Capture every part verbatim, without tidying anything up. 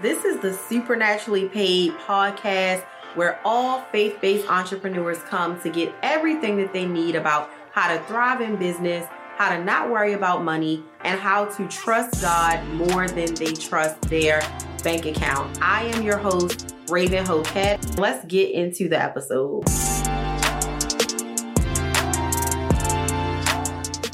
This is the Supernaturally Paid podcast, where all faith-based entrepreneurs come to get everything that they need about how to thrive in business, how to not worry about money, and how to trust God more than they trust their bank account. I am your host, Raven Hoquette. Let's get into the episode.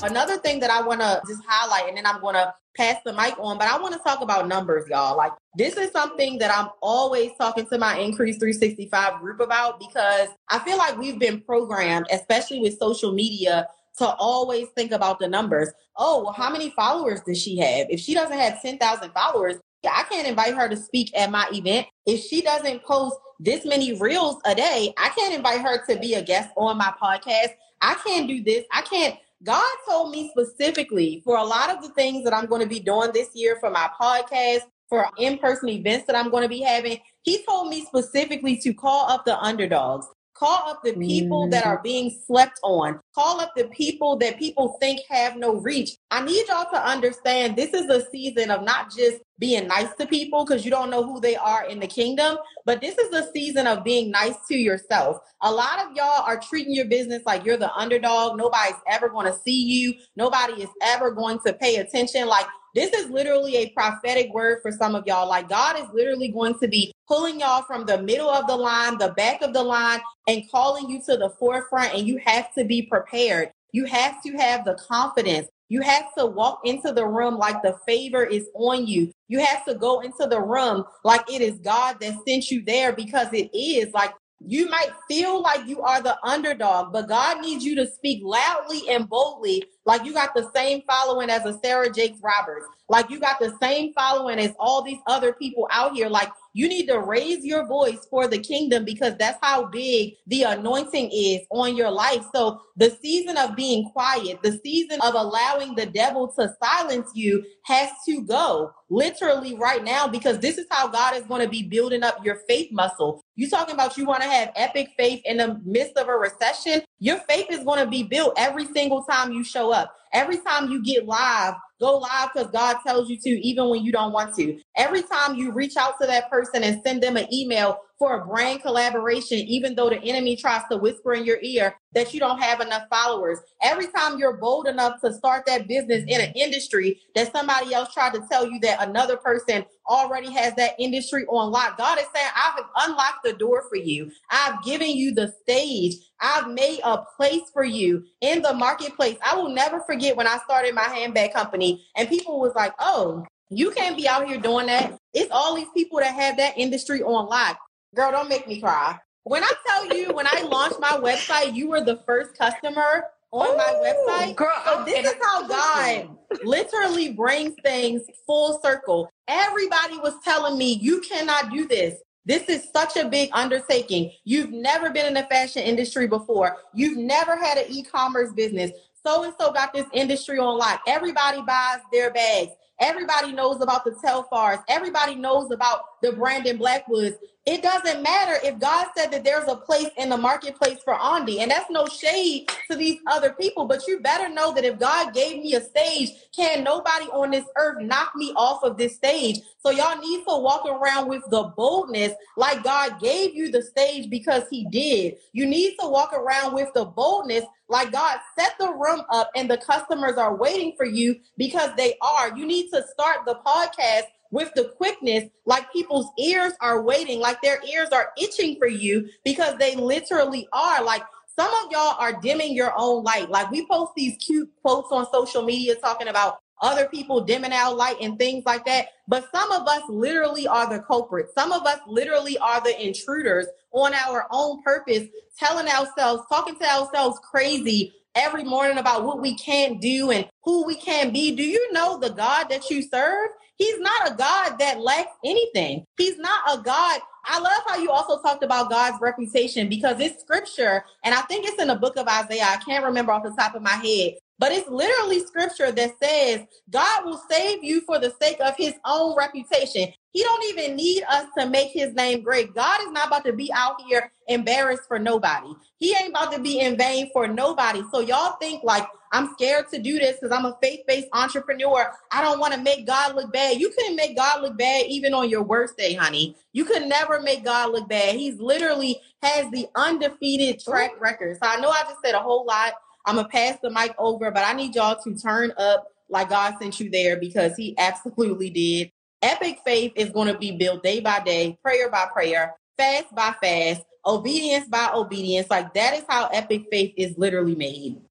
Another thing that I want to just highlight, and then I'm going to pass the mic on, but I want to talk about numbers, y'all. Like, this is something that I'm always talking to my Increase three sixty-five group about, because I feel like we've been programmed, especially with social media, to always think about the numbers. Oh, well, how many followers does she have? If she doesn't have ten thousand followers, I can't invite her to speak at my event. If she doesn't post this many reels a day, I can't invite her to be a guest on my podcast. I can't do this. I can't. God told me specifically for a lot of the things that I'm going to be doing this year for my podcast, for in-person events that I'm going to be having, he told me specifically to call up the underdogs, call up the people mm. that are being slept on, call up the people that people think have no reach. I need y'all to understand this is a season of not just being nice to people because you don't know who they are in the kingdom, but this is a season of being nice to yourself. A lot of y'all are treating your business like you're the underdog. Nobody's ever going to see you. Nobody is ever going to pay attention. Like, this is literally a prophetic word for some of y'all. Like, God is literally going to be pulling y'all from the middle of the line, the back of the line, and calling you to the forefront. And you have to be prepared. You have to have the confidence. You have to walk into the room like the favor is on you. You have to go into the room like it is God that sent you there, because it is. Like, you might feel like you are the underdog, but God needs you to speak loudly and boldly like you got the same following as a Sarah Jakes Roberts, like you got the same following as all these other people out here. Like, you need to raise your voice for the kingdom, because that's how big the anointing is on your life. So the season of being quiet, the season of allowing the devil to silence you has to go literally right now, because this is how God is going to be building up your faith muscle. You talking about you want to have epic faith in the midst of a recession? Your faith is going to be built every single time you show up. Every time you get live, go live because God tells you to, even when you don't want to. Every time you reach out to that person and send them an email for a brand collaboration, even though the enemy tries to whisper in your ear that you don't have enough followers. Every time you're bold enough to start that business in an industry that somebody else tried to tell you that another person already has that industry on lock, God is saying, I've unlocked the door for you. I've given you the stage. I've made a place for you in the marketplace. I will never forget when I started my handbag company and people was like, oh, you can't be out here doing that. It's all these people that have that industry on lock. Girl, don't make me cry. When I tell you, when I launched my website, you were the first customer on Ooh, my website. Girl, so this is how God literally brings things full circle. Everybody was telling me, you cannot do this. This is such a big undertaking. You've never been in the fashion industry before. You've never had an e-commerce business. So-and-so got this industry on lock. Everybody buys their bags. Everybody knows about the Telfars. Everybody knows about the Brandon Blackwoods. It doesn't matter if God said that there's a place in the marketplace for Andi, and that's no shade to these other people, but you better know that if God gave me a stage, can nobody on this earth knock me off of this stage? So y'all need to walk around with the boldness like God gave you the stage, because he did. You need to walk around with the boldness like God set the room up and the customers are waiting for you, because they are. You need to start the podcast with the quickness, like people's ears are waiting, like their ears are itching for you, because they literally are. Like, some of y'all are dimming your own light. Like, we post these cute quotes on social media talking about other people dimming out light and things like that. But some of us literally are the culprits. Some of us literally are the intruders on our own purpose, telling ourselves, talking to ourselves crazy every morning about what we can't do and who we can be. Do you know the God that you serve? He's not a God that lacks anything. He's not a God. I love how you also talked about God's reputation, because it's scripture. And I think it's in the book of Isaiah. I can't remember off the top of my head, but it's literally scripture that says God will save you for the sake of his own reputation. He don't even need us to make his name great. God is not about to be out here embarrassed for nobody. He ain't about to be in vain for nobody. So y'all think like, I'm scared to do this because I'm a faith-based entrepreneur. I don't want to make God look bad. You couldn't make God look bad even on your worst day, honey. You could never make God look bad. He's literally has the undefeated track record. So I know I just said a whole lot. I'm going to pass the mic over, but I need y'all to turn up like God sent you there, because he absolutely did. Epic faith is going to be built day by day, prayer by prayer, fast by fast, obedience by obedience. Like that is how epic faith is literally made.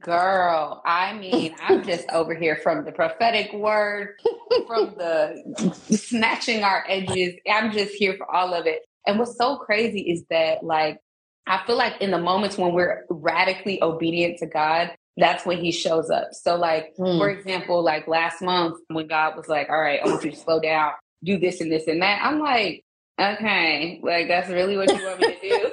Girl, I mean, I'm just over here from the prophetic word, from the snatching our edges. I'm just here for all of it. And what's so crazy is that, like, I feel like in the moments when we're radically obedient to God, that's when he shows up. So, like, mm. for example, like last month when God was like, all right, I want you to slow down, do this and this and that. I'm like, okay, like, that's really what you want me to do?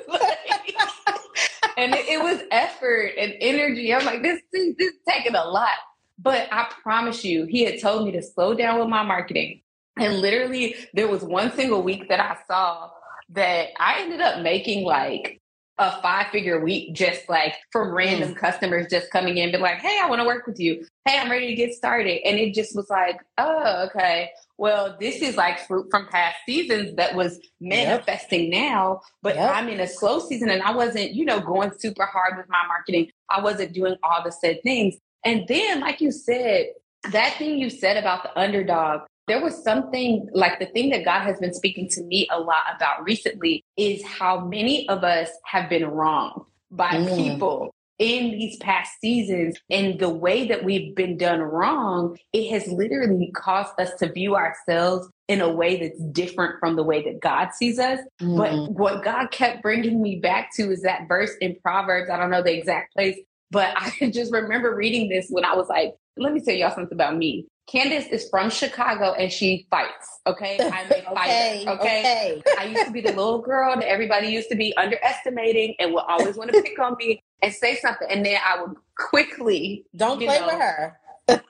And it, it was effort and energy. I'm like, this, this this is taking a lot. But I promise you, he had told me to slow down with my marketing. And literally, there was one single week that I saw that I ended up making like a five-figure week, just like from random mm. customers just coming in, be like, hey, I want to work with you. Hey, I'm ready to get started. And it just was like, oh, okay. Well, this is like fruit from past seasons that was manifesting yep. now, but yep. I'm in a slow season and I wasn't, you know, going super hard with my marketing. I wasn't doing all the said things. And then, like you said, that thing you said about the underdog, there was something like the thing that God has been speaking to me a lot about recently is how many of us have been wronged by mm. people in these past seasons, and the way that we've been done wrong, it has literally caused us to view ourselves in a way that's different from the way that God sees us. Mm. But what God kept bringing me back to is that verse in Proverbs. I don't know the exact place, but I just remember reading this when I was like, let me tell y'all something about me. Candace is from Chicago and she fights, okay? I'm a okay, fighter, okay? okay. I used to be the little girl that everybody used to be underestimating and would always want to pick on me and say something. And then I would quickly... Don't play know, with her.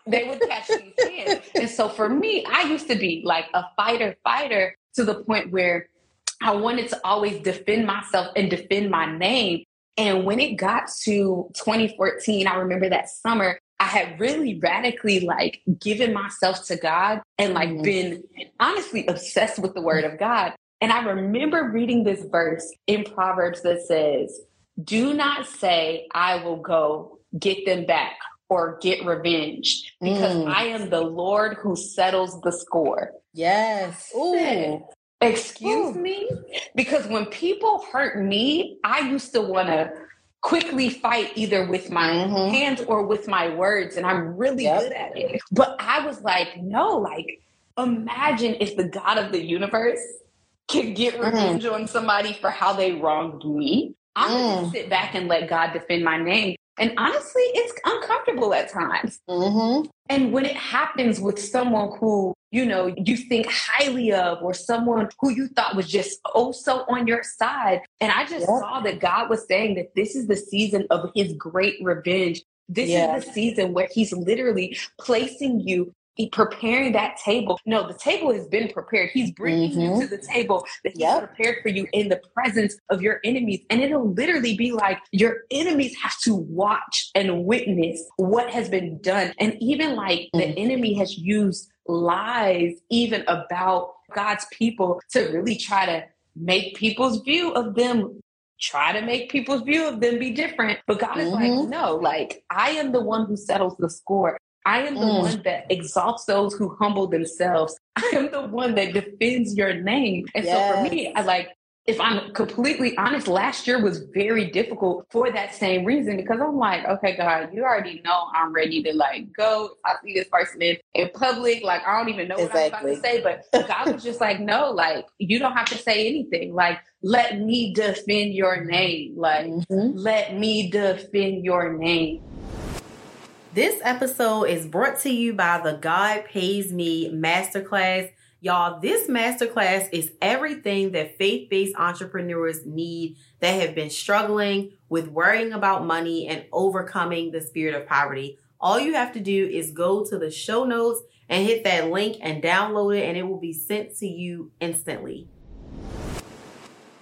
They would catch these hands. And so for me, I used to be like a fighter fighter to the point where I wanted to always defend myself and defend my name. And when it got to twenty fourteen, I remember that summer, I had really radically like given myself to God and like mm-hmm. been honestly obsessed with the word of God. And I remember reading this verse in Proverbs that says, do not say, I will go get them back or get revenge, because mm. I am the Lord who settles the score. Yes. Ooh. Said, Excuse Ooh. me? Because when people hurt me, I used to want to quickly fight either with my mm-hmm. hands or with my words. And I'm really yep. good at it. But I was like, no, like, imagine if the God of the universe could get revenge mm-hmm. on somebody for how they wronged me. I'm mm. going to sit back and let God defend my name. And honestly, it's uncomfortable at times. Mm-hmm. And when it happens with someone who, you know, you think highly of, or someone who you thought was just oh so on your side. And I just yeah. saw that God was saying that this is the season of his great revenge. This yeah. is the season where he's literally placing you, preparing that table. No, the table has been prepared. He's bringing mm-hmm. you to the table that he's yep. prepared for you in the presence of your enemies. And it'll literally be like your enemies have to watch and witness what has been done. And even like mm-hmm. the enemy has used lies even about God's people to really try to make people's view of them try to make people's view of them be different. But God mm-hmm. is like, no, like I am the one who settles the score. I am the mm. one that exalts those who humble themselves. I am the one that defends your name. And yes. so for me, I like, if I'm completely honest, last year was very difficult for that same reason, because I'm like, okay, God, you already know I'm ready to like go. I see this person in, in public. Like, I don't even know what exactly. I'm about to say, but God was just like, no, like you don't have to say anything. Like, let me defend your name. Like, mm-hmm. let me defend your name. This episode is brought to you by the God Pays Me Masterclass. Y'all, this masterclass is everything that faith-based entrepreneurs need that have been struggling with worrying about money and overcoming the spirit of poverty. All you have to do is go to the show notes and hit that link and download it, and it will be sent to you instantly.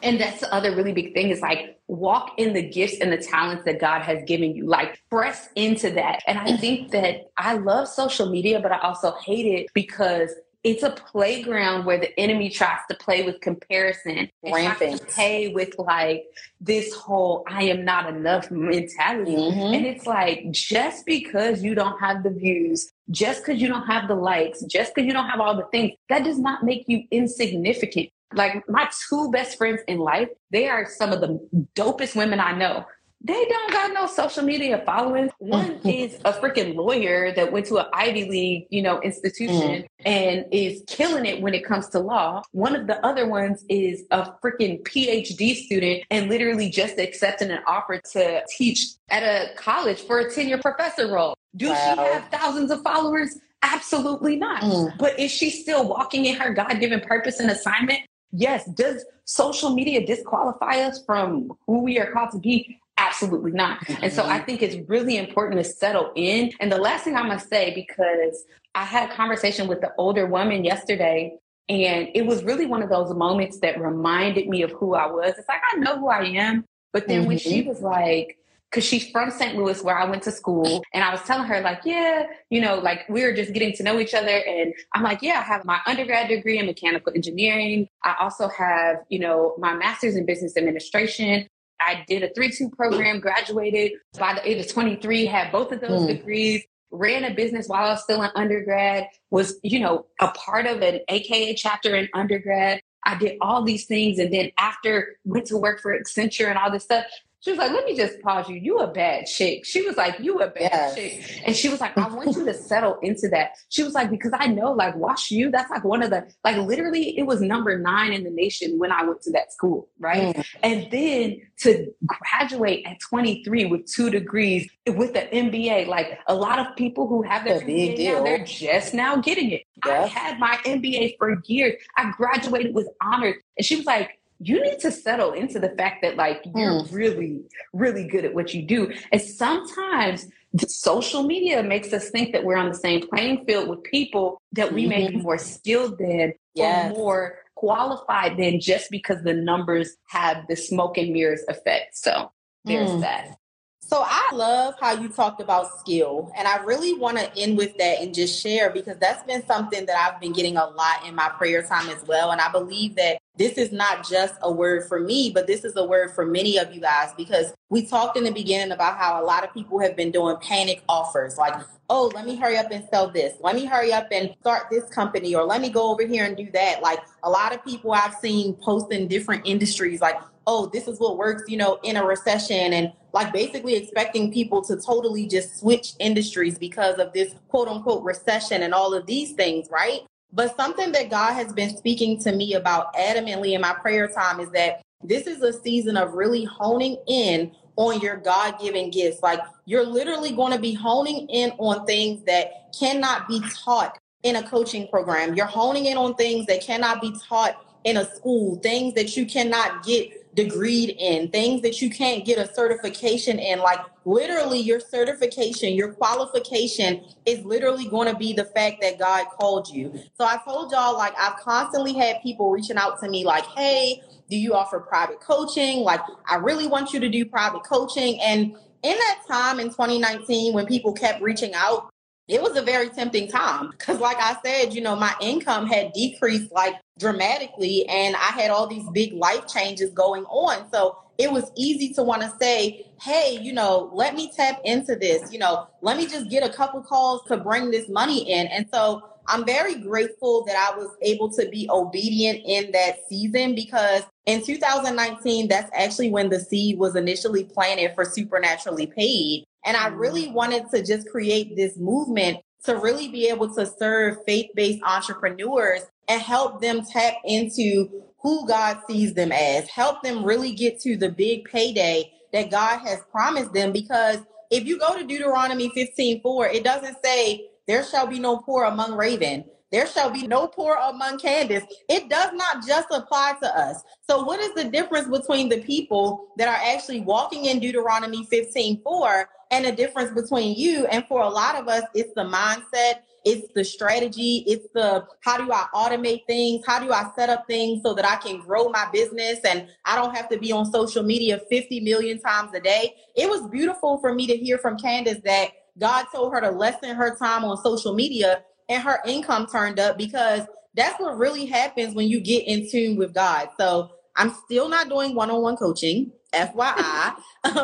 And that's the other really big thing is like, walk in the gifts and the talents that God has given you, like press into that. And I think that I love social media, but I also hate it because it's a playground where the enemy tries to play with comparison, rampant, tries to play with like this whole I am not enough mentality. Mm-hmm. And it's like, just because you don't have the views, just because you don't have the likes, just because you don't have all the things, that does not make you insignificant. Like my two best friends in life, they are some of the dopest women I know. They don't got no social media following. One is a freaking lawyer that went to an Ivy League, you know, institution mm. and is killing it when it comes to law. One of the other ones is a freaking P H D student and literally just accepting an offer to teach at a college for a tenure professor role. Do wow. she have thousands of followers? Absolutely not. Mm. But is she still walking in her God-given purpose and assignment? Yes. Does social media disqualify us from who we are called to be? Absolutely not. Mm-hmm. And so I think it's really important to settle in. And the last thing I'm going to say, because I had a conversation with the older woman yesterday, and it was really one of those moments that reminded me of who I was. It's like, I know who I am. But then mm-hmm. when she was like, because she's from Saint Louis where I went to school. And I was telling her like, yeah, you know, like we were just getting to know each other. And I'm like, yeah, I have my undergrad degree in mechanical engineering. I also have, you know, my master's in business administration. I did a three two program, graduated by the age of twenty-three, had both of those mm. degrees, ran a business while I was still in undergrad, was, you know, a part of an A K A chapter in undergrad. I did all these things. And then after went to work for Accenture and all this stuff. She was like, let me just pause you. You a bad chick. She was like, you a bad yes. chick. And she was like, I want you to settle into that. She was like, because I know like Wash U, that's like one of the, like literally it was number nine in the nation when I went to that school. Right. Mm. And then to graduate at twenty-three with two degrees with an M B A, like a lot of people who have their M B A now, they're just now getting it. Yes. I had my M B A for years. I graduated with honors. And she was like, you need to settle into the fact that like you're mm. really, really good at what you do. And sometimes social media makes us think that we're on the same playing field with people that we mm-hmm. may be more skilled than yes. or more qualified than just because the numbers have the smoke and mirrors effect. So there's mm. that. So I love how you talked about skill, and I really want to end with that and just share, because that's been something that I've been getting a lot in my prayer time as well. And I believe that this is not just a word for me, but this is a word for many of you guys, because we talked in the beginning about how a lot of people have been doing panic offers like, oh, let me hurry up and sell this. Let me hurry up and start this company, or let me go over here and do that. Like a lot of people I've seen post in different industries like, oh, this is what works, you know, in a recession, and like basically expecting people to totally just switch industries because of this quote unquote recession and all of these things, right? But something that God has been speaking to me about adamantly in my prayer time is that this is a season of really honing in on your God-given gifts. Like you're literally going to be honing in on things that cannot be taught in a coaching program. You're honing in on things that cannot be taught in a school, things that you cannot get degreed in, things that you can't get a certification in. Like literally your certification, your qualification is literally going to be the fact that God called you. So I told y'all, like I've constantly had people reaching out to me like, hey, do you offer private coaching? Like, I really want you to do private coaching. And in that time in twenty nineteen, when people kept reaching out, it was a very tempting time because like I said, you know, my income had decreased like dramatically and I had all these big life changes going on. So it was easy to want to say, hey, you know, let me tap into this, you know, let me just get a couple calls to bring this money in. And so I'm very grateful that I was able to be obedient in that season, because in two thousand nineteen, that's actually when the seed was initially planted for Supernaturally Paid. And I really wanted to just create this movement to really be able to serve faith-based entrepreneurs and help them tap into who God sees them as, help them really get to the big payday that God has promised them, because if you go to Deuteronomy fifteen four, it doesn't say there shall be no poor among Raven. There shall be no poor among Candace. It does not just apply to us. So what is the difference between the people that are actually walking in Deuteronomy fifteen four and the difference between you? And for a lot of us, it's the mindset, it's the strategy, it's the how do I automate things? How do I set up things so that I can grow my business and I don't have to be on social media fifty million times a day? It was beautiful for me to hear from Candace that God told her to lessen her time on social media and her income turned up, because that's what really happens when you get in tune with God. So I'm still not doing one-on-one coaching, F Y I,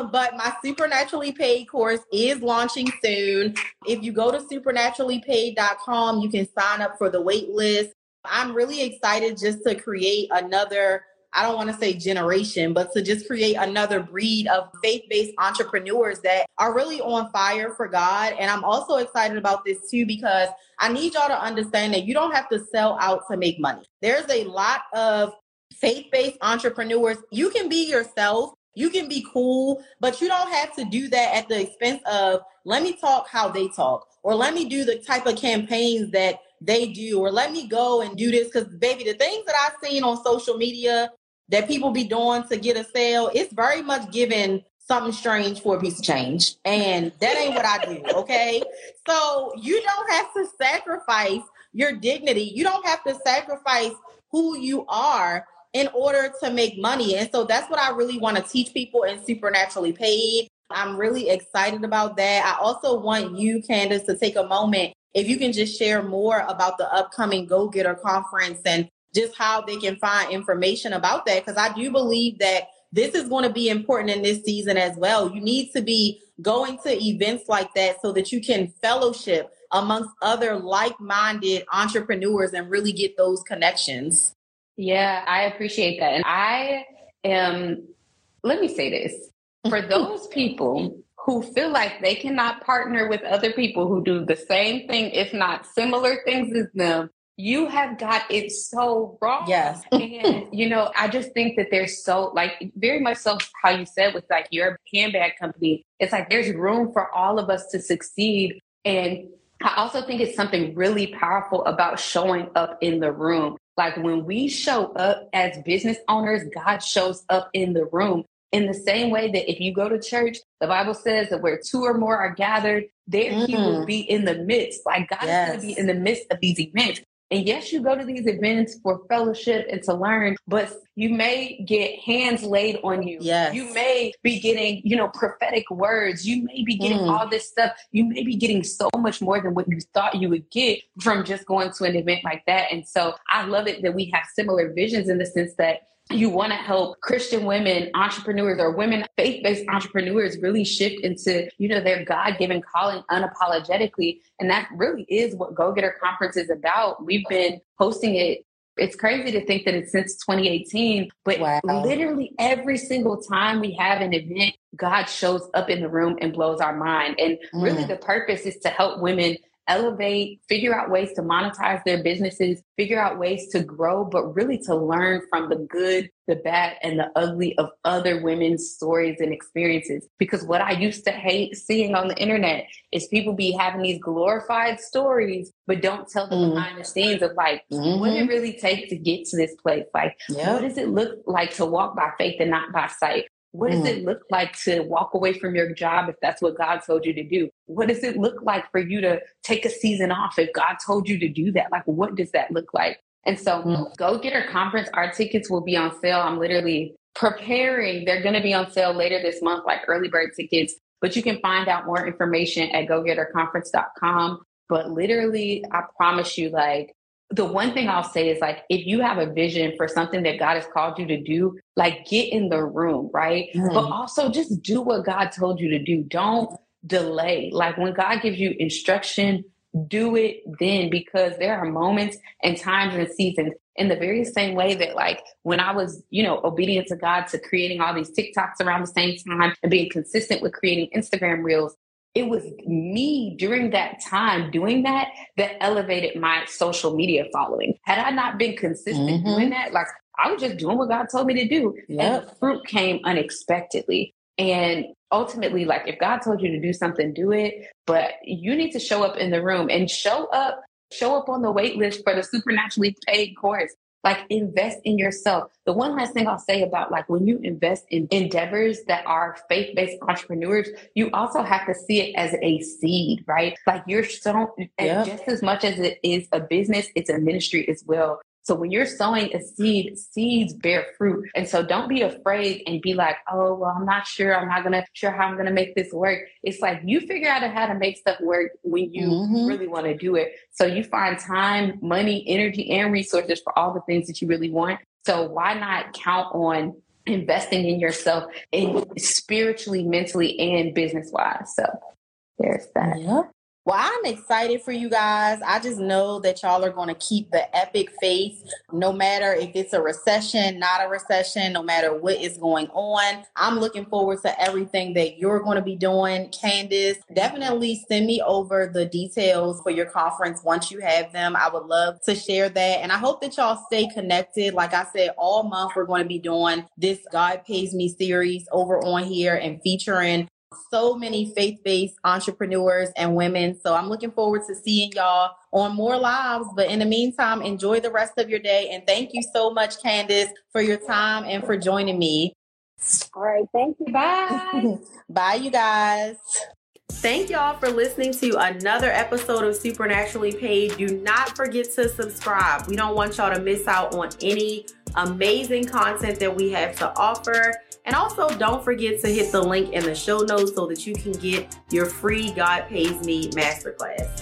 but my Supernaturally Paid course is launching soon. If you go to supernaturally paid dot com, you can sign up for the wait list. I'm really excited just to create another, I don't want to say generation, but to just create another breed of faith-based entrepreneurs that are really on fire for God. And I'm also excited about this too, because I need y'all to understand that you don't have to sell out to make money. There's a lot of faith-based entrepreneurs. You can be yourself. You can be cool, but you don't have to do that at the expense of, let me talk how they talk, or let me do the type of campaigns that they do, or let me go and do this. Because baby, the things that I've seen on social media that people be doing to get a sale, it's very much given something strange for a piece of change. And that ain't what I do, okay? So you don't have to sacrifice your dignity. You don't have to sacrifice who you are in order to make money. And so that's what I really want to teach people in Supernaturally Paid. I'm really excited about that. I also want you, Candace, to take a moment, if you can just share more about the upcoming Go Getter Conference and just how they can find information about that, because I do believe that this is going to be important in this season as well. You need to be going to events like that so that you can fellowship amongst other like-minded entrepreneurs and really get those connections. Yeah, I appreciate that. And I am, let me say this, for those people who feel like they cannot partner with other people who do the same thing, if not similar things as them, you have got it so wrong. Yes. And, you know, I just think that there's so, like, very much so how you said with, like, your handbag company. It's like there's room for all of us to succeed. And I also think it's something really powerful about showing up in the room. Like, when we show up as business owners, God shows up in the room. In the same way that if you go to church, the Bible says that where two or more are gathered, there mm. he will be in the midst. Like, God yes. is going to be in the midst of these events. And yes, you go to these events for fellowship and to learn, but you may get hands laid on you. Yes. You may be getting, you know, prophetic words. You may be getting mm. all this stuff. You may be getting so much more than what you thought you would get from just going to an event like that. And so I love it that we have similar visions in the sense that you want to help Christian women entrepreneurs or women faith-based entrepreneurs really shift into, you know, their God-given calling unapologetically. And that really is what Go Getter Conference is about. We've been hosting it. It's crazy to think that it's since twenty eighteen, but wow. literally every single time we have an event, God shows up in the room and blows our mind. And really mm. the purpose is to help women elevate, figure out ways to monetize their businesses, figure out ways to grow, but really to learn from the good, the bad, and the ugly of other women's stories and experiences. Because what I used to hate seeing on the internet is people be having these glorified stories, but don't tell the mm. behind the scenes of, like, mm-hmm. what it really takes to get to this place. Like, yep. what does it look like to walk by faith and not by sight? What does it look like to walk away from your job if that's what God told you to do? What does it look like for you to take a season off if God told you to do that? Like, what does that look like? And so mm. Go Getter Conference, our tickets will be on sale. I'm literally preparing. They're going to be on sale later this month, like early bird tickets. But you can find out more information at go getter conference dot com. But literally, I promise you, like, the one thing I'll say is, like, if you have a vision for something that God has called you to do, like, get in the room, right? Mm. But also just do what God told you to do. Don't delay. Like, when God gives you instruction, do it then, because there are moments and times and seasons. In the very same way that, like, when I was, you know, obedient to God to creating all these TikToks around the same time and being consistent with creating Instagram reels, it was me during that time doing that that elevated my social media following. Had I not been consistent mm-hmm. doing that, like, I was just doing what God told me to do. Yep. And the fruit came unexpectedly. And ultimately, like, if God told you to do something, do it. But you need to show up in the room and show up, show up on the wait list for the Supernaturally Paid course. Like, invest in yourself. The one last thing I'll say about, like, when you invest in endeavors that are faith-based entrepreneurs, you also have to see it as a seed, right? Like, you're so, yep. just as much as it is a business, it's a ministry as well. So when you're sowing a seed, seeds bear fruit. And so don't be afraid and be like, oh, well, I'm not sure. I'm not gonna sure how I'm going to make this work. It's like, you figure out how to make stuff work when you mm-hmm. really want to do it. So you find time, money, energy, and resources for all the things that you really want. So why not count on investing in yourself in spiritually, mentally, and business-wise? So there's that. Yeah. Well, I'm excited for you guys. I just know that y'all are going to keep the epic faith, no matter if it's a recession, not a recession, no matter what is going on. I'm looking forward to everything that you're going to be doing. Candace, definitely send me over the details for your conference once you have them. I would love to share that. And I hope that y'all stay connected. Like I said, all month we're going to be doing this God Pays Me series over on here and featuring so many faith-based entrepreneurs and women. So I'm looking forward to seeing y'all on more lives. But in the meantime, enjoy the rest of your day. And thank you so much, Candace, for your time and for joining me. All right. Thank you. Bye. Bye, you guys. Thank y'all for listening to another episode of Supernaturally Paid. Do not forget to subscribe. We don't want y'all to miss out on any amazing content that we have to offer. And also, don't forget to hit the link in the show notes so that you can get your free God Pays Me masterclass.